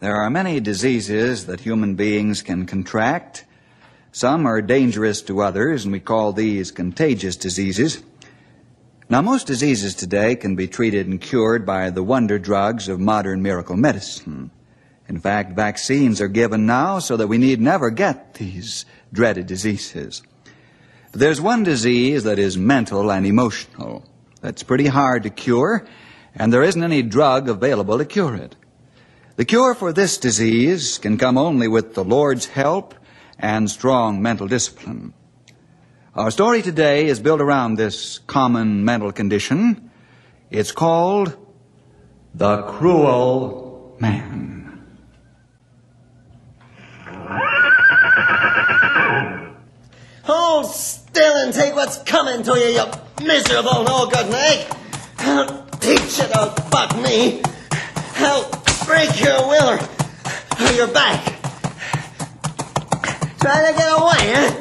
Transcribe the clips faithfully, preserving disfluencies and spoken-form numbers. There are many diseases that human beings can contract. Some are dangerous to others, and we call these contagious diseases. Now, most diseases today can be treated and cured by the wonder drugs of modern miracle medicine. In fact, vaccines are given now so that we need never get these dreaded diseases. But there's one disease that is mental and emotional. That's pretty hard to cure, and there isn't any drug available to cure it. The cure for this disease can come only with the Lord's help and strong mental discipline. Our story today is built around this common mental condition. It's called the cruel man. Hold still and take what's coming to you, you miserable no-good nag. I'll teach you to bug me. I'll break your will or your back. Try to get away, huh?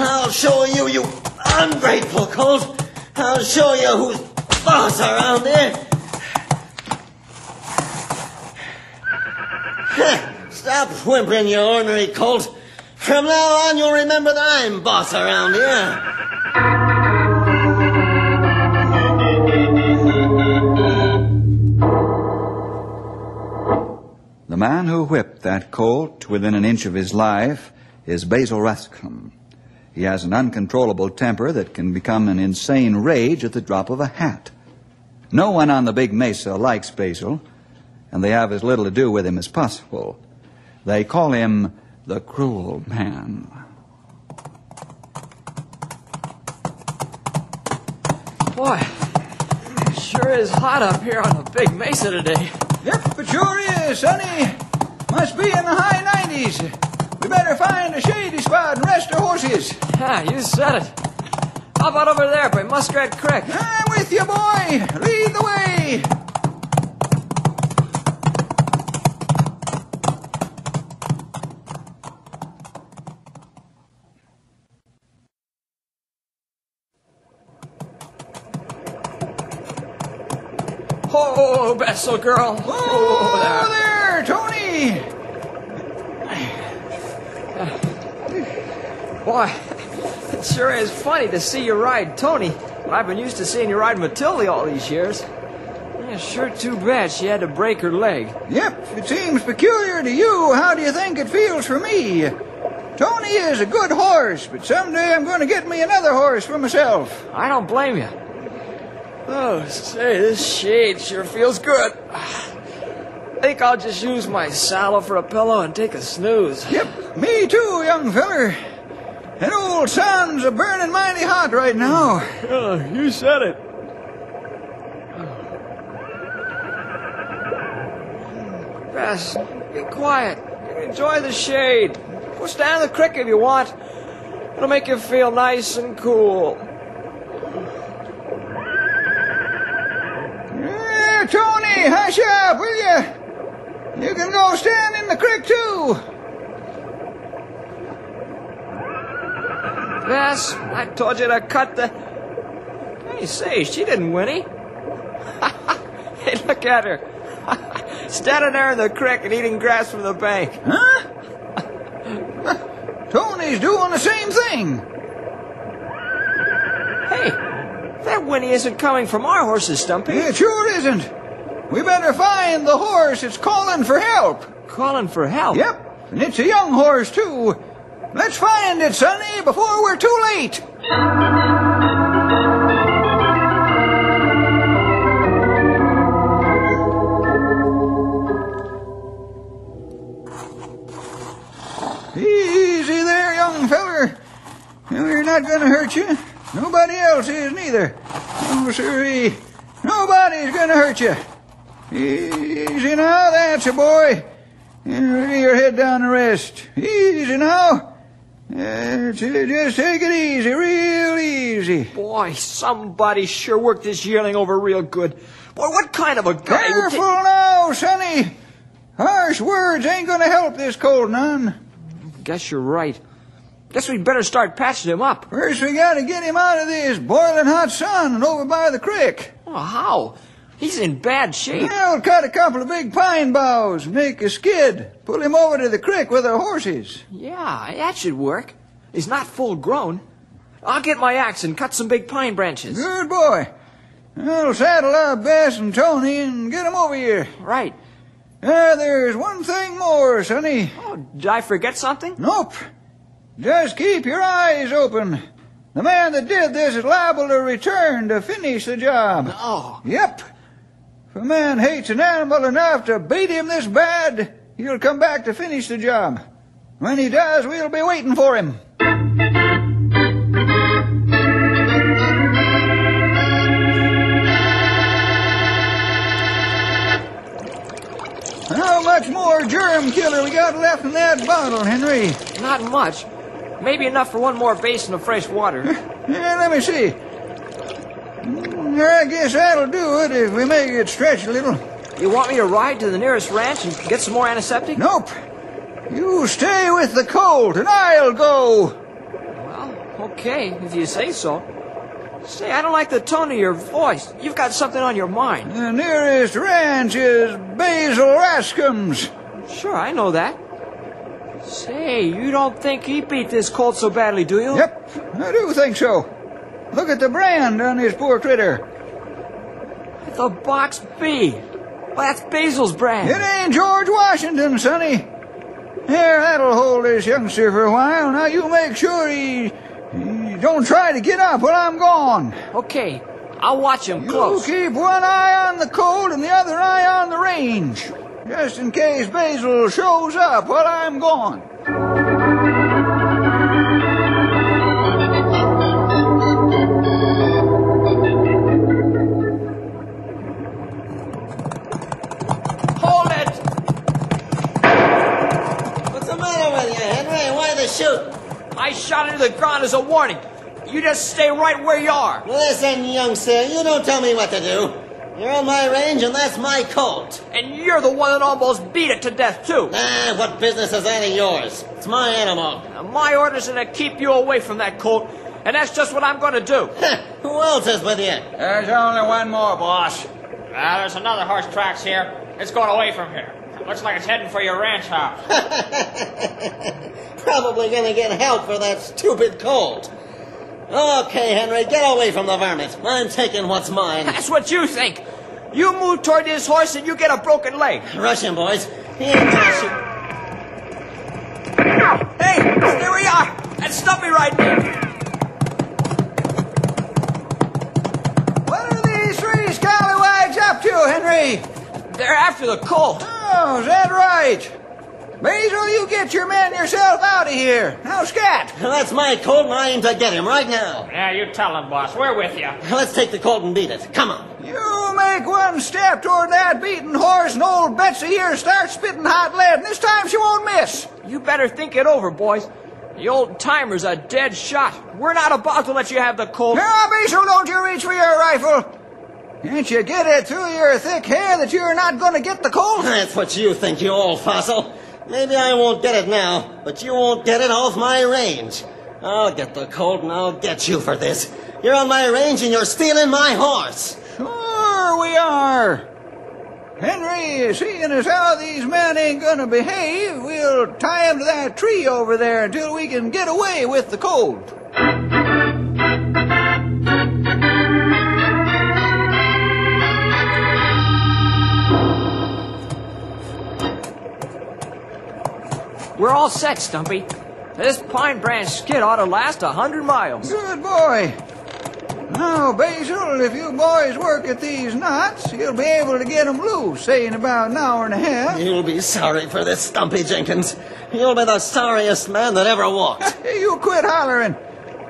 I'll show you, you ungrateful colt. I'll show you who's boss around here. Stop whimpering, you ornery colt. From now on, you'll remember that I'm boss around here. The man who whipped that colt within an inch of his life is Basil Rascomb. He has an uncontrollable temper that can become an insane rage at the drop of a hat. No one on the Big Mesa likes Basil, and they have as little to do with him as possible. They call him the cruel man. Boy, it sure is hot up here on the Big Mesa today. Yep, it sure is, Sonny. Must be in the high nineties. We better find a shady spot and rest our horses. Ah, you said it. How about over there by Muskrat Creek? I'm with you, boy. Lead the way. Oh, Bessel girl. Oh, there, there Tony. Boy, it sure is funny to see you ride Tony, but I've been used to seeing you ride Matilda all these years. Yeah, sure too bad she had to break her leg. Yep, it seems peculiar to you. How do you think it feels for me? Tony is a good horse, but someday I'm going to get me another horse for myself. I don't blame you. Oh, say, this shade sure feels good. I think I'll just use my saddle for a pillow and take a snooze. Yep, me too, young feller. That old sun's a burning mighty hot right now. Oh, you said it. Bess, be quiet. Enjoy the shade. Go stand in the creek if you want. It'll make you feel nice and cool. Yeah, Tony, hush up, will you? You can go stand in the creek, too. Bess, I told you to cut the... Hey, say, she didn't whinny. Hey, look at her. Standing there in the creek and eating grass from the bank. Huh? Tony's doing the same thing. Hey, that whinny isn't coming from our horses, Stumpy. It sure isn't. We better find the horse that's calling for help. Calling for help? Yep, and it's a young horse, too. Let's find it, Sonny, before we're too late. Easy there, young feller. We're not going to hurt you. Nobody else is, neither. No, sirree. Nobody's gonna hurt you. Easy now, that's a boy. Lay your head down and rest. Easy now. That's it. Just take it easy, real easy. Boy, somebody sure worked this yearling over real good. Boy, what kind of a guy? Careful now, sonny. Harsh words ain't gonna help this cold none. Guess you're right. Guess we'd better start patching him up. First, we gotta get him out of this boiling hot sun and over by the creek. Oh, how? He's in bad shape. I'll cut a couple of big pine boughs, make a skid, pull him over to the creek with our horses. Yeah, that should work. He's not full grown. I'll get my axe and cut some big pine branches. Good boy. I'll saddle up Bess and Tony and get them over here. Right. Uh, there's one thing more, sonny. Oh, did I forget something? Nope. Just keep your eyes open. The man that did this is liable to return to finish the job. Oh. Yep. If a man hates an animal enough to beat him this bad, he'll come back to finish the job. When he does, we'll be waiting for him. How much more germ killer we got left in that bottle, Henry? Not much. Maybe enough for one more basin of fresh water. Yeah, let me see. I guess that'll do it if we make it stretch a little. You want me to ride to the nearest ranch and get some more antiseptic? Nope. You stay with the colt and I'll go. Well, okay, if you say so. Say, I don't like the tone of your voice. You've got something on your mind. The nearest ranch is Basil Rascomb's. Sure, I know that. Say, you don't think he beat this colt so badly, do you? Yep, I do think so. Look at the brand on his poor critter. The Box B. Well, that's Basil's brand. It ain't George Washington, sonny. Here, that'll hold this youngster for a while. Now you make sure he, he don't try to get up when I'm gone. Okay, I'll watch him you close. You keep one eye on the colt and the other eye on the range. Just in case Basil shows up while I'm gone. Hold it! What's the matter with you, Henry? Why the shoot? I shot into the ground as a warning. You just stay right where you are. Listen, youngster, you don't tell me what to do. You're on my range, and that's my colt. And you're the one that almost beat it to death, too. Ah, what business is that of yours? It's my animal. Now, my orders are to keep you away from that colt, and that's just what I'm going to do. Who else is with you? There's only one more, boss. Ah, there's another horse tracks here. It's going away from here. It looks like it's heading for your ranch house. Probably going to get help for that stupid colt. Okay, Henry, get away from the varmint. I'm taking what's mine. That's what you think. You move toward this horse and you get a broken leg. Rush him, boys. Here, hey, there we are. That's Stumpy right there. What are these three scallywags up to, Henry? They're after the colt. Oh, is that right? Basil, you get your man yourself out of here. Now, scat. That's my colt, and I aim to get him right now. Yeah, you tell him, boss. We're with you. Let's take the colt and beat it. Come on. You make one step toward that beaten horse, and old Betsy here starts spitting hot lead, and this time she won't miss. You better think it over, boys. The old-timer's a dead shot. We're not about to let you have the colt. Now, Basil, don't you reach for your rifle. Can't you get it through your thick hair that you're not going to get the colt? That's what you think, you old fossil. Maybe I won't get it now, but you won't get it off my range. I'll get the colt and I'll get you for this. You're on my range and you're stealing my horse. Sure we are. Henry, seeing as how these men ain't gonna behave, we'll tie him to that tree over there until we can get away with the colt. We're all set, Stumpy. This pine branch skid ought to last a hundred miles. Good boy. Now, Basil, if you boys work at these knots, you'll be able to get them loose, say, in about an hour and a half. You'll be sorry for this, Stumpy Jenkins. You'll be the sorriest man that ever walked. You quit hollering.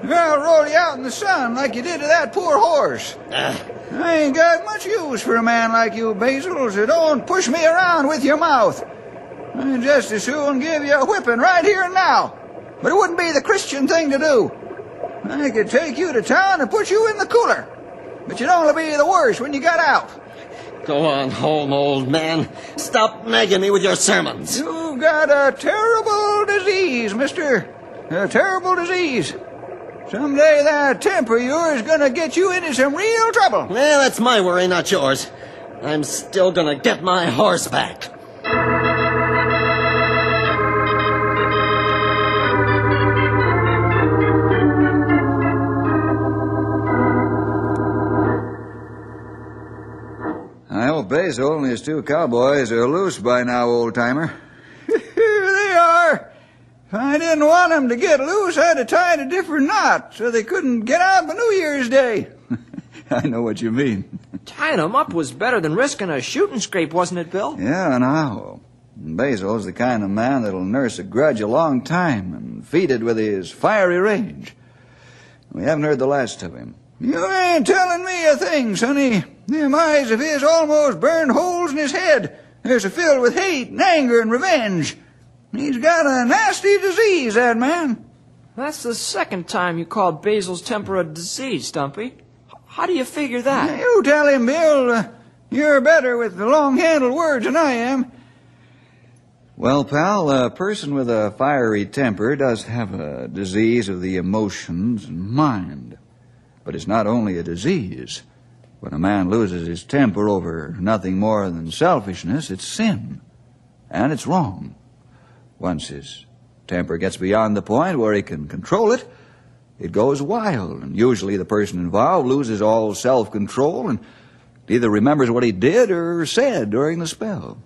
You're gonna roll you out in the sun like you did to that poor horse. Ugh. I ain't got much use for a man like you, Basil, so don't push me around with your mouth. I'd just as soon give you a whipping right here and now. But it wouldn't be the Christian thing to do. I could take you to town and put you in the cooler. But you'd only be the worse when you got out. Go on home, old man. Stop nagging me with your sermons. You've got a terrible disease, mister. A terrible disease. Someday that temper of yours is going to get you into some real trouble. Well, that's my worry, not yours. I'm still going to get my horse back. Basil and his two cowboys are loose by now, old-timer. Here they are. If I didn't want them to get loose, I'd have tied a different knot so they couldn't get out by New Year's Day. I know what you mean. Tying them up was better than risking a shooting scrape, wasn't it, Bill? Yeah, and how? Basil's the kind of man that'll nurse a grudge a long time and feed it with his fiery rage. We haven't heard the last of him. You ain't telling me a thing, sonny. Them eyes of his almost burned holes in his head. They're so filled with hate and anger and revenge. He's got a nasty disease, that man. That's the second time you called Basil's temper a disease, Stumpy. How do you figure that? You tell him, Bill. Uh, you're better with the long-handled words than I am. Well, pal, a person with a fiery temper does have a disease of the emotions and mind. But it's not only a disease. When a man loses his temper over nothing more than selfishness, it's sin. And it's wrong. Once his temper gets beyond the point where he can control it, it goes wild. And usually the person involved loses all self-control and either remembers what he did or said during the spell.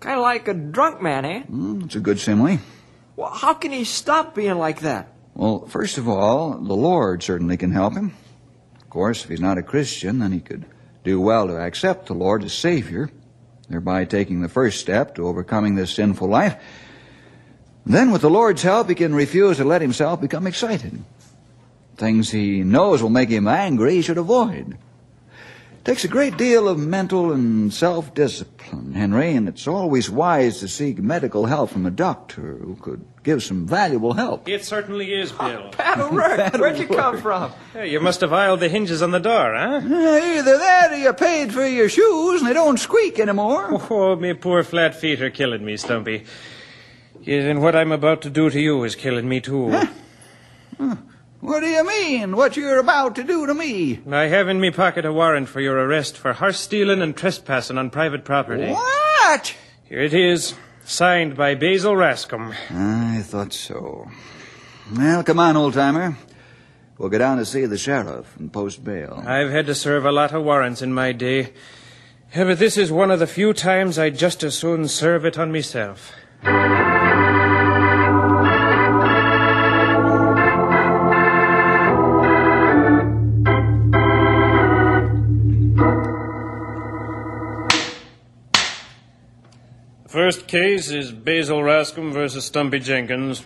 Kind of like a drunk man, eh? Mm, it's a good simile. Well, how can he stop being like that? Well, first of all, the Lord certainly can help him. Of course, if he's not a Christian, then he could do well to accept the Lord as Savior, thereby taking the first step to overcoming this sinful life. Then, with the Lord's help, he can refuse to let himself become excited. Things he knows will make him angry he should avoid. It takes a great deal of mental and self-discipline, Henry, and it's always wise to seek medical help from a doctor who could give some valuable help. It certainly is, Bill. Oh, Pat O'Rourke, Pat where'd O'Rourke. you come from? Hey, you must have oiled the hinges on the door, huh? Uh, either that or you paid for your shoes and they don't squeak anymore. Oh, me poor flat feet are killing me, Stumpy. Yes, and what I'm about to do to you is killing me, too. Huh? Huh. What do you mean, what you're about to do to me? I have in me pocket a warrant for your arrest for horse-stealing and trespassing on private property. What? Here it is. Signed by Basil Rascomb. I thought so. Well, come on, old-timer. We'll go down to see the sheriff and post bail. I've had to serve a lot of warrants in my day. But this is one of the few times I'd just as soon serve it on myself. First case is Basil Rascomb versus Stumpy Jenkins.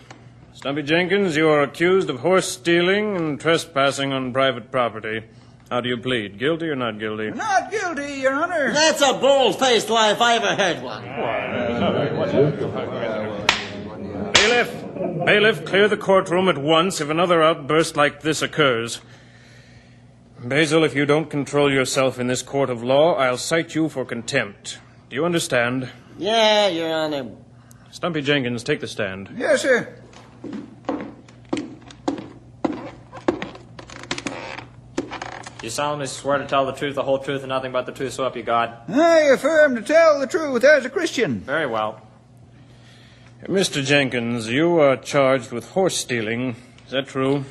Stumpy Jenkins, you are accused of horse stealing and trespassing on private property. How do you plead? Guilty or not guilty? Not guilty, Your Honor. That's a bold-faced lie if I ever heard one. Uh, Bailiff, Bailiff, clear the courtroom at once if another outburst like this occurs. Basil, if you don't control yourself in this court of law, I'll cite you for contempt. Do you understand? Yeah, Your Honor. Stumpy Jenkins, take the stand. Yes, sir. You solemnly swear to tell the truth, the whole truth, and nothing but the truth, so help you God. I affirm to tell the truth as a Christian. Very well. Mister Jenkins, you are charged with horse stealing. Is that true?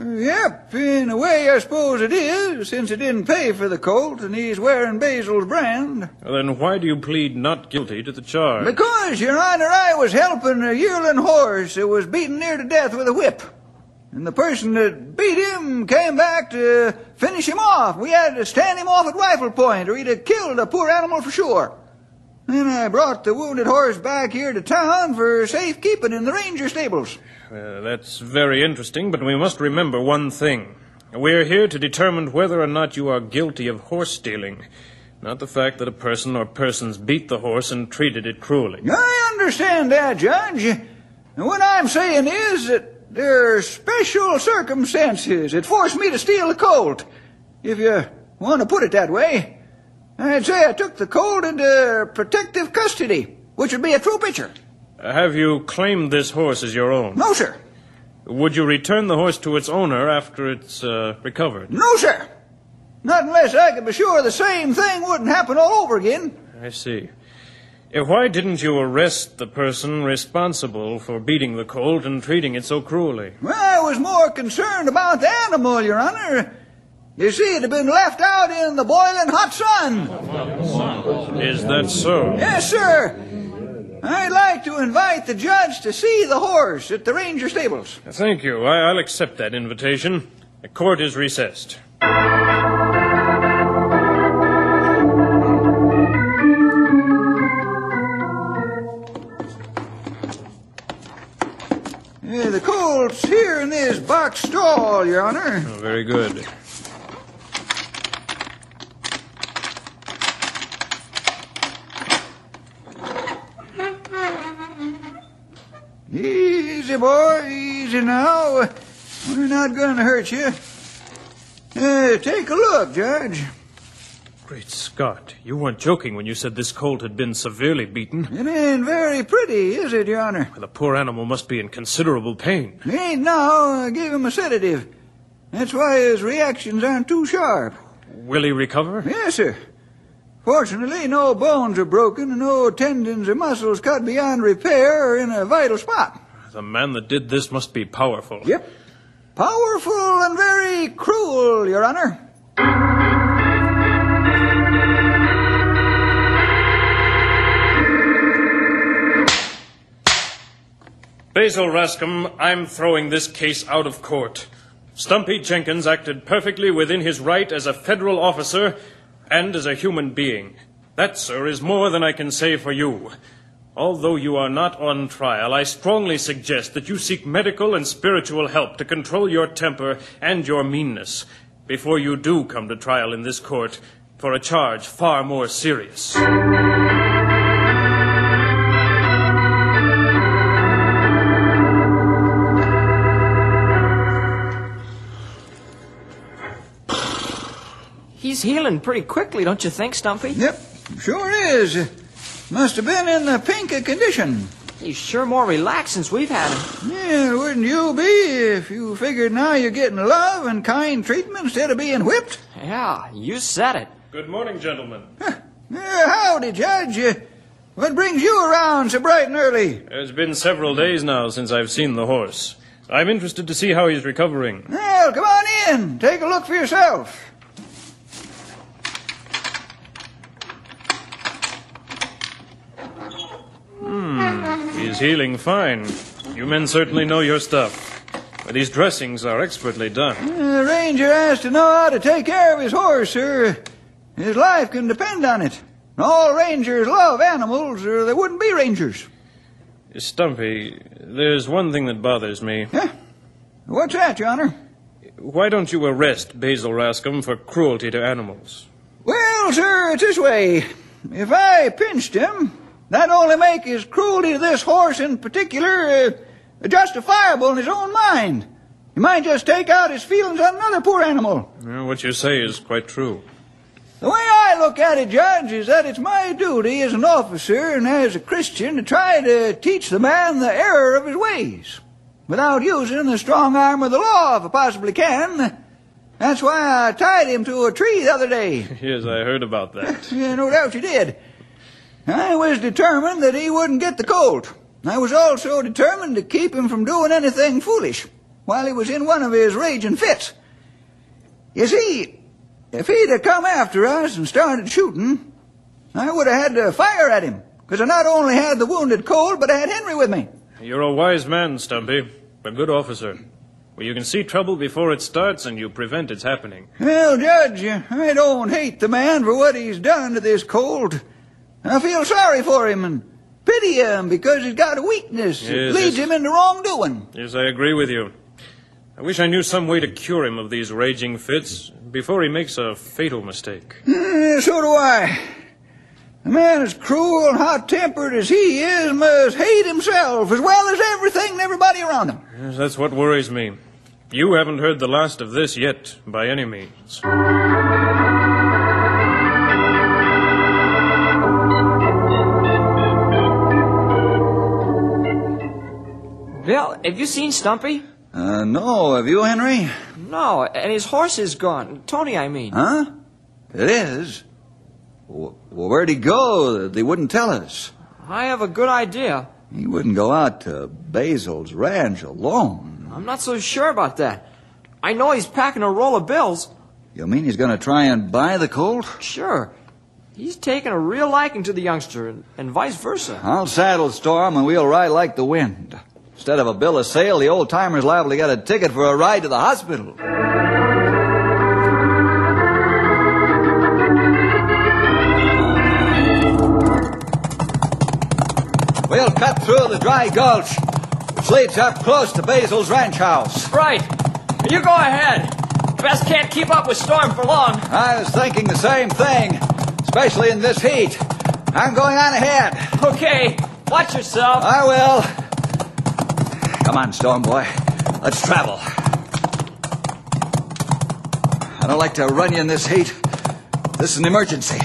Uh, yep, in a way I suppose it is, since he didn't pay for the colt and he's wearing Basil's brand. Well, then why do you plead not guilty to the charge? Because, Your Honor, I was helping a yearling horse that was beaten near to death with a whip. And the person that beat him came back to finish him off. We had to stand him off at rifle point or he'd have killed a poor animal for sure. Then I brought the wounded horse back here to town for safekeeping in the ranger stables. Uh, that's very interesting, but we must remember one thing. We're here to determine whether or not you are guilty of horse stealing, not the fact that a person or persons beat the horse and treated it cruelly. I understand that, Judge. And what I'm saying is that there are special circumstances that forced me to steal a colt, if you want to put it that way. I'd say I took the colt into protective custody, which would be a true picture. Have you claimed this horse as your own? No, sir. Would you return the horse to its owner after it's uh, recovered? No, sir. Not unless I could be sure the same thing wouldn't happen all over again. I see. Why didn't you arrest the person responsible for beating the colt and treating it so cruelly? Well, I was more concerned about the animal, Your Honor. You see, it had been left out in the boiling hot sun. Is that so? Yes, sir. I'd like to invite the judge to see the horse at the ranger stables. Thank you. I- I'll accept that invitation. The court is recessed. Yeah, the colt's here in this box stall, Your Honor. Oh, very good. Easy, boy, easy now. We're not going to hurt you. Uh, take a look, Judge. Great Scott, you weren't joking when you said this colt had been severely beaten. It ain't very pretty, is it, Your Honor? Well, the poor animal must be in considerable pain. It ain't now. I gave him a sedative. That's why his reactions aren't too sharp. Will he recover? Yes, sir. Fortunately, no bones are broken and no tendons or muscles cut beyond repair or in a vital spot. The man that did this must be powerful. Yep. Powerful and very cruel, Your Honor. Basil Rascomb, I'm throwing this case out of court. Stumpy Jenkins acted perfectly within his right as a federal officer and as a human being. That, sir, is more than I can say for you. Although you are not on trial, I strongly suggest that you seek medical and spiritual help to control your temper and your meanness before you do come to trial in this court for a charge far more serious. He's healing pretty quickly, don't you think, Stumpy? Yep, sure is. Must have been in the pink of condition. He's sure more relaxed since we've had him. Yeah, wouldn't you be if you figured now you're getting love and kind treatment instead of being whipped? Yeah, you said it. Good morning, gentlemen. Huh. Uh, howdy, Judge. Uh, what brings you around so bright and early? It's been several days now since I've seen the horse. I'm interested to see how he's recovering. Well, come on in. Take a look for yourself. Hmm, he's healing fine. You men certainly know your stuff. But these dressings are expertly done. Uh, the ranger has to know how to take care of his horse, sir. His life can depend on it. All rangers love animals, or they wouldn't be rangers. Stumpy, there's one thing that bothers me. Huh? What's that, Your Honor? Why don't you arrest Basil Rascomb for cruelty to animals? Well, sir, it's this way. If I pinched him, that only make his cruelty to this horse in particular uh, justifiable in his own mind. You might just take out his feelings on another poor animal. Well, what you say is quite true. The way I look at it, Judge, is that it's my duty as an officer and as a Christian to try to teach the man the error of his ways without using the strong arm of the law, if I possibly can. That's why I tied him to a tree the other day. Yes, I heard about that. Yeah, no doubt you did. I was determined that he wouldn't get the colt. I was also determined to keep him from doing anything foolish while he was in one of his raging fits. You see, if he'd have come after us and started shooting, I would have had to fire at him, because I not only had the wounded colt, but I had Henry with me. You're a wise man, Stumpy, a good officer. Well, you can see trouble before it starts, and you prevent its happening. Well, Judge, I don't hate the man for what he's done to this colt. I feel sorry for him and pity him because he's got a weakness yes, that leads yes. him into wrongdoing. Yes, I agree with you. I wish I knew some way to cure him of these raging fits before he makes a fatal mistake. Mm, so do I. A man as cruel and hot-tempered as he is must hate himself as well as everything and everybody around him. Yes, that's what worries me. You haven't heard the last of this yet, by any means. Bill, have you seen Stumpy? Uh, no. Have you, Henry? No, and his horse is gone. Tony, I mean. Huh? It is? Well, where'd he go? They wouldn't tell us. I have a good idea. He wouldn't go out to Basil's ranch alone. I'm not so sure about that. I know he's packing a roll of bills. You mean he's going to try and buy the colt? Sure. He's taken a real liking to the youngster, and, and vice versa. I'll saddle Storm, and we'll ride like the wind. Instead of a bill of sale, the old-timer's liable to get a ticket for a ride to the hospital. We'll cut through the dry gulch, which leads up close to Basil's ranch house. Right. You go ahead. Bess can't keep up with Storm for long. I was thinking the same thing, especially in this heat. I'm going on ahead. Okay. Watch yourself. I will. Come on, Storm Boy. Let's travel. I don't like to run you in this heat. This is an emergency.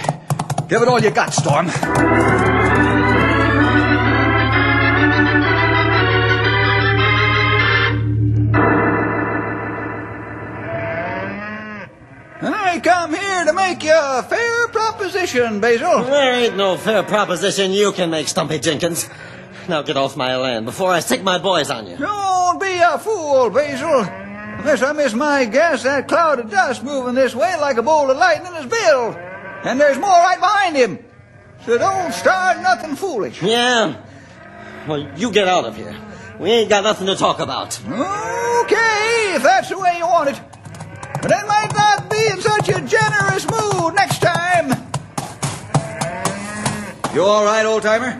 Give it all you got, Storm. I come here to make you a fair proposition, Basil. There ain't no fair proposition you can make, Stumpy Jenkins. Now get off my land before I stick my boys on you. Don't be a fool, Basil. Unless I miss my guess, that cloud of dust moving this way like a bolt of lightning is Bill. And there's more right behind him. So don't start nothing foolish. Yeah. Well, you get out of here. We ain't got nothing to talk about. Okay, if that's the way you want it. But it might not be in such a generous mood next time. You all right, old-timer?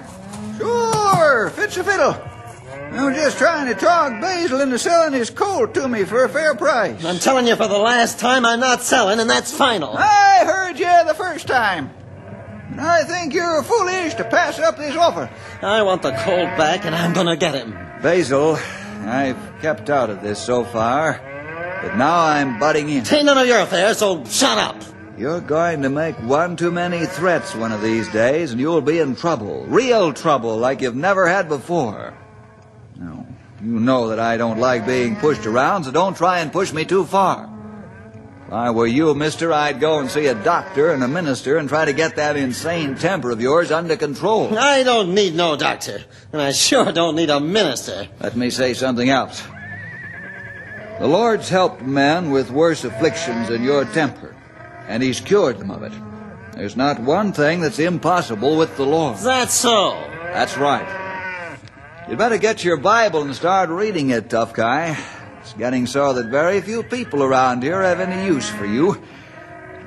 Sure, fits a fiddle. I'm just trying to talk Basil into selling his colt to me for a fair price. I'm telling you for the last time, I'm not selling, and that's final. I heard you the first time. And I think you're foolish to pass up this offer. I want the colt back, and I'm going to get him. Basil, I've kept out of this so far, but now I'm butting in. It ain't none of your affairs, so shut up. You're going to make one too many threats one of these days, and you'll be in trouble. Real trouble like you've never had before. No, you know that I don't like being pushed around, so don't try and push me too far. If I were you, mister, I'd go and see a doctor and a minister and try to get that insane temper of yours under control. I don't need no doctor, and I sure don't need a minister. Let me say something else. The Lord's helped men with worse afflictions than your temper. And he's cured them of it. There's not one thing that's impossible with the Lord. That's so. That's right. You'd better get your Bible and start reading it, tough guy. It's getting so that very few people around here have any use for you.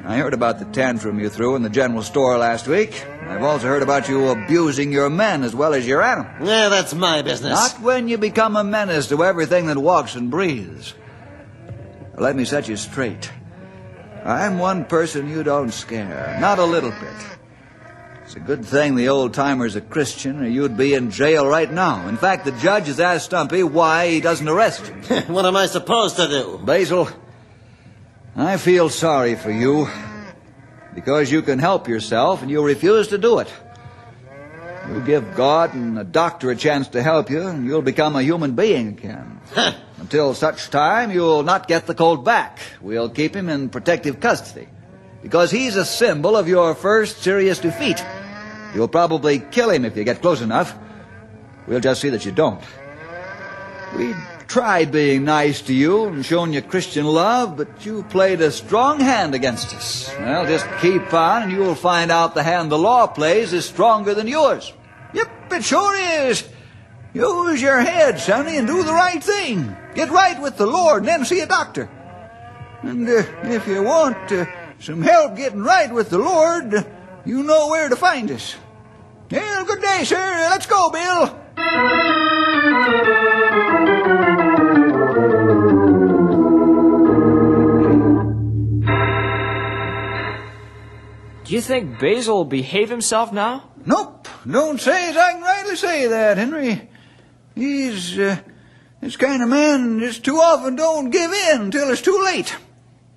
I heard about the tantrum you threw in the general store last week. I've also heard about you abusing your men as well as your animals. Yeah, that's my business. Not when you become a menace to everything that walks and breathes. Let me set you straight. I'm one person you don't scare, not a little bit. It's a good thing the old-timer's a Christian, or you'd be in jail right now. In fact, the judge has asked Stumpy why he doesn't arrest you. What am I supposed to do? Basil, I feel sorry for you, because you can help yourself, and you refuse to do it. You give God and a doctor a chance to help you, and you'll become a human being again. Until such time, you'll not get the colt back. We'll keep him in protective custody. Because he's a symbol of your first serious defeat. You'll probably kill him if you get close enough. We'll just see that you don't. We tried being nice to you and showing you Christian love, but you played a strong hand against us. Well, just keep on and you'll find out the hand the law plays is stronger than yours. Yep, it sure is. Use your head, sonny, and do the right thing. Get right with the Lord and then see a doctor. And uh, if you want uh, some help getting right with the Lord, uh, you know where to find us. Well, good day, sir. Let's go, Bill. Do you think Basil will behave himself now? Nope. Don't say as I can rightly say that, Henry. He's uh, this kind of man just too often don't give in till it's too late.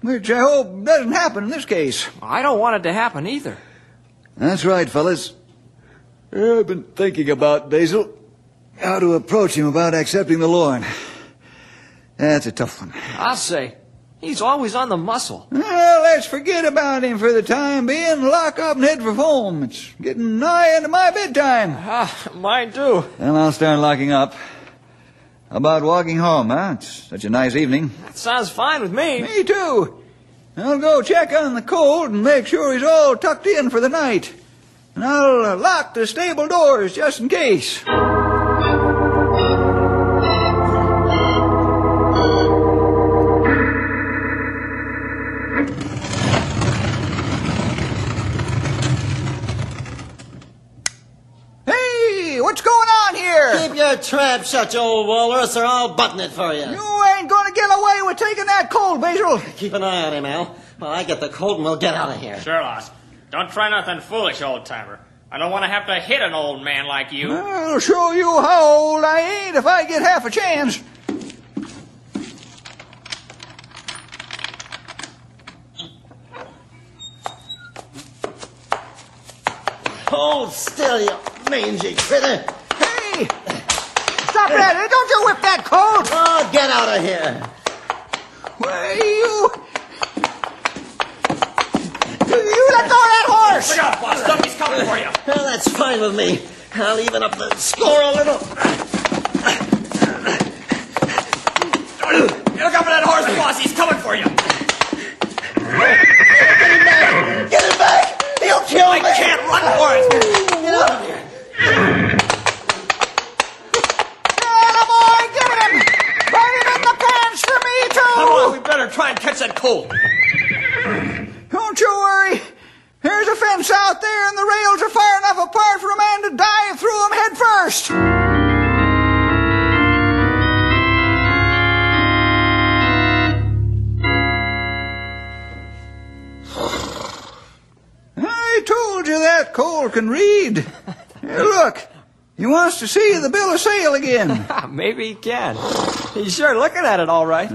Which I hope doesn't happen in this case. I don't want it to happen either. That's right, fellas. I've been thinking about Basil. How to approach him about accepting the Lord. That's a tough one. I'll say. He's always on the muscle. Well, let's forget about him for the time being. Lock up and head for home. It's getting nigh into my bedtime. Ah, mine too. Then I'll start locking up. How about walking home, huh? It's such a nice evening. That sounds fine with me. Me too. I'll go check on the colt and make sure he's all tucked in for the night. And I'll lock the stable doors just in case. Keep your trap shut, you old walrus, or I'll button it for you. You ain't gonna get away with taking that colt, Basil. Keep an eye on him, Al. Well, I get the colt and we'll get out of here. Sure, Los. Don't try nothing foolish, old-timer. I don't want to have to hit an old man like you. I'll show you how old I ain't if I get half a chance. Hold still, you mangy critter. Stop that! Don't you whip that colt! Oh, get out of here! Where are you? You let go of that horse! Look out, boss! Stumpy's coming for you! Well, that's fine with me. I'll even up the score a little. Look out for that horse, boss! He's coming for you! Get him back! Get him back! He'll kill me! I can't run for it! Get out of here! Try and catch that colt. Don't you worry. There's a fence out there, and the rails are far enough apart for a man to dive through them head first. I told you that colt can read. Hey, look, he wants to see the bill of sale again. Maybe he can. He's sure looking at it all right.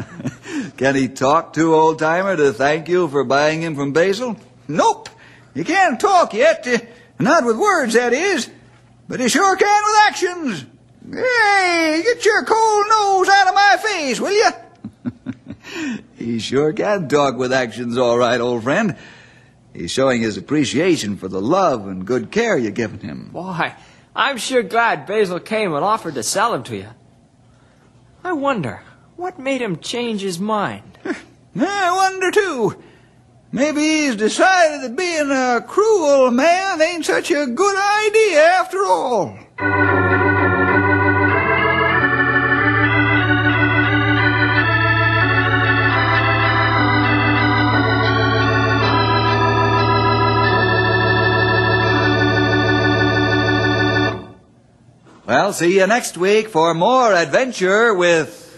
Can he talk to, old-timer, to thank you for buying him from Basil? Nope. He can't talk yet. Uh, not with words, that is. But he sure can with actions. Hey, get your cold nose out of my face, will you? He sure can talk with actions, all right, old friend. He's showing his appreciation for the love and good care you're giving him. Boy, I'm sure glad Basil came and offered to sell him to you. I wonder... what made him change his mind? I wonder, too. Maybe he's decided that being a cruel man ain't such a good idea after all. Well, see you next week for more adventure with...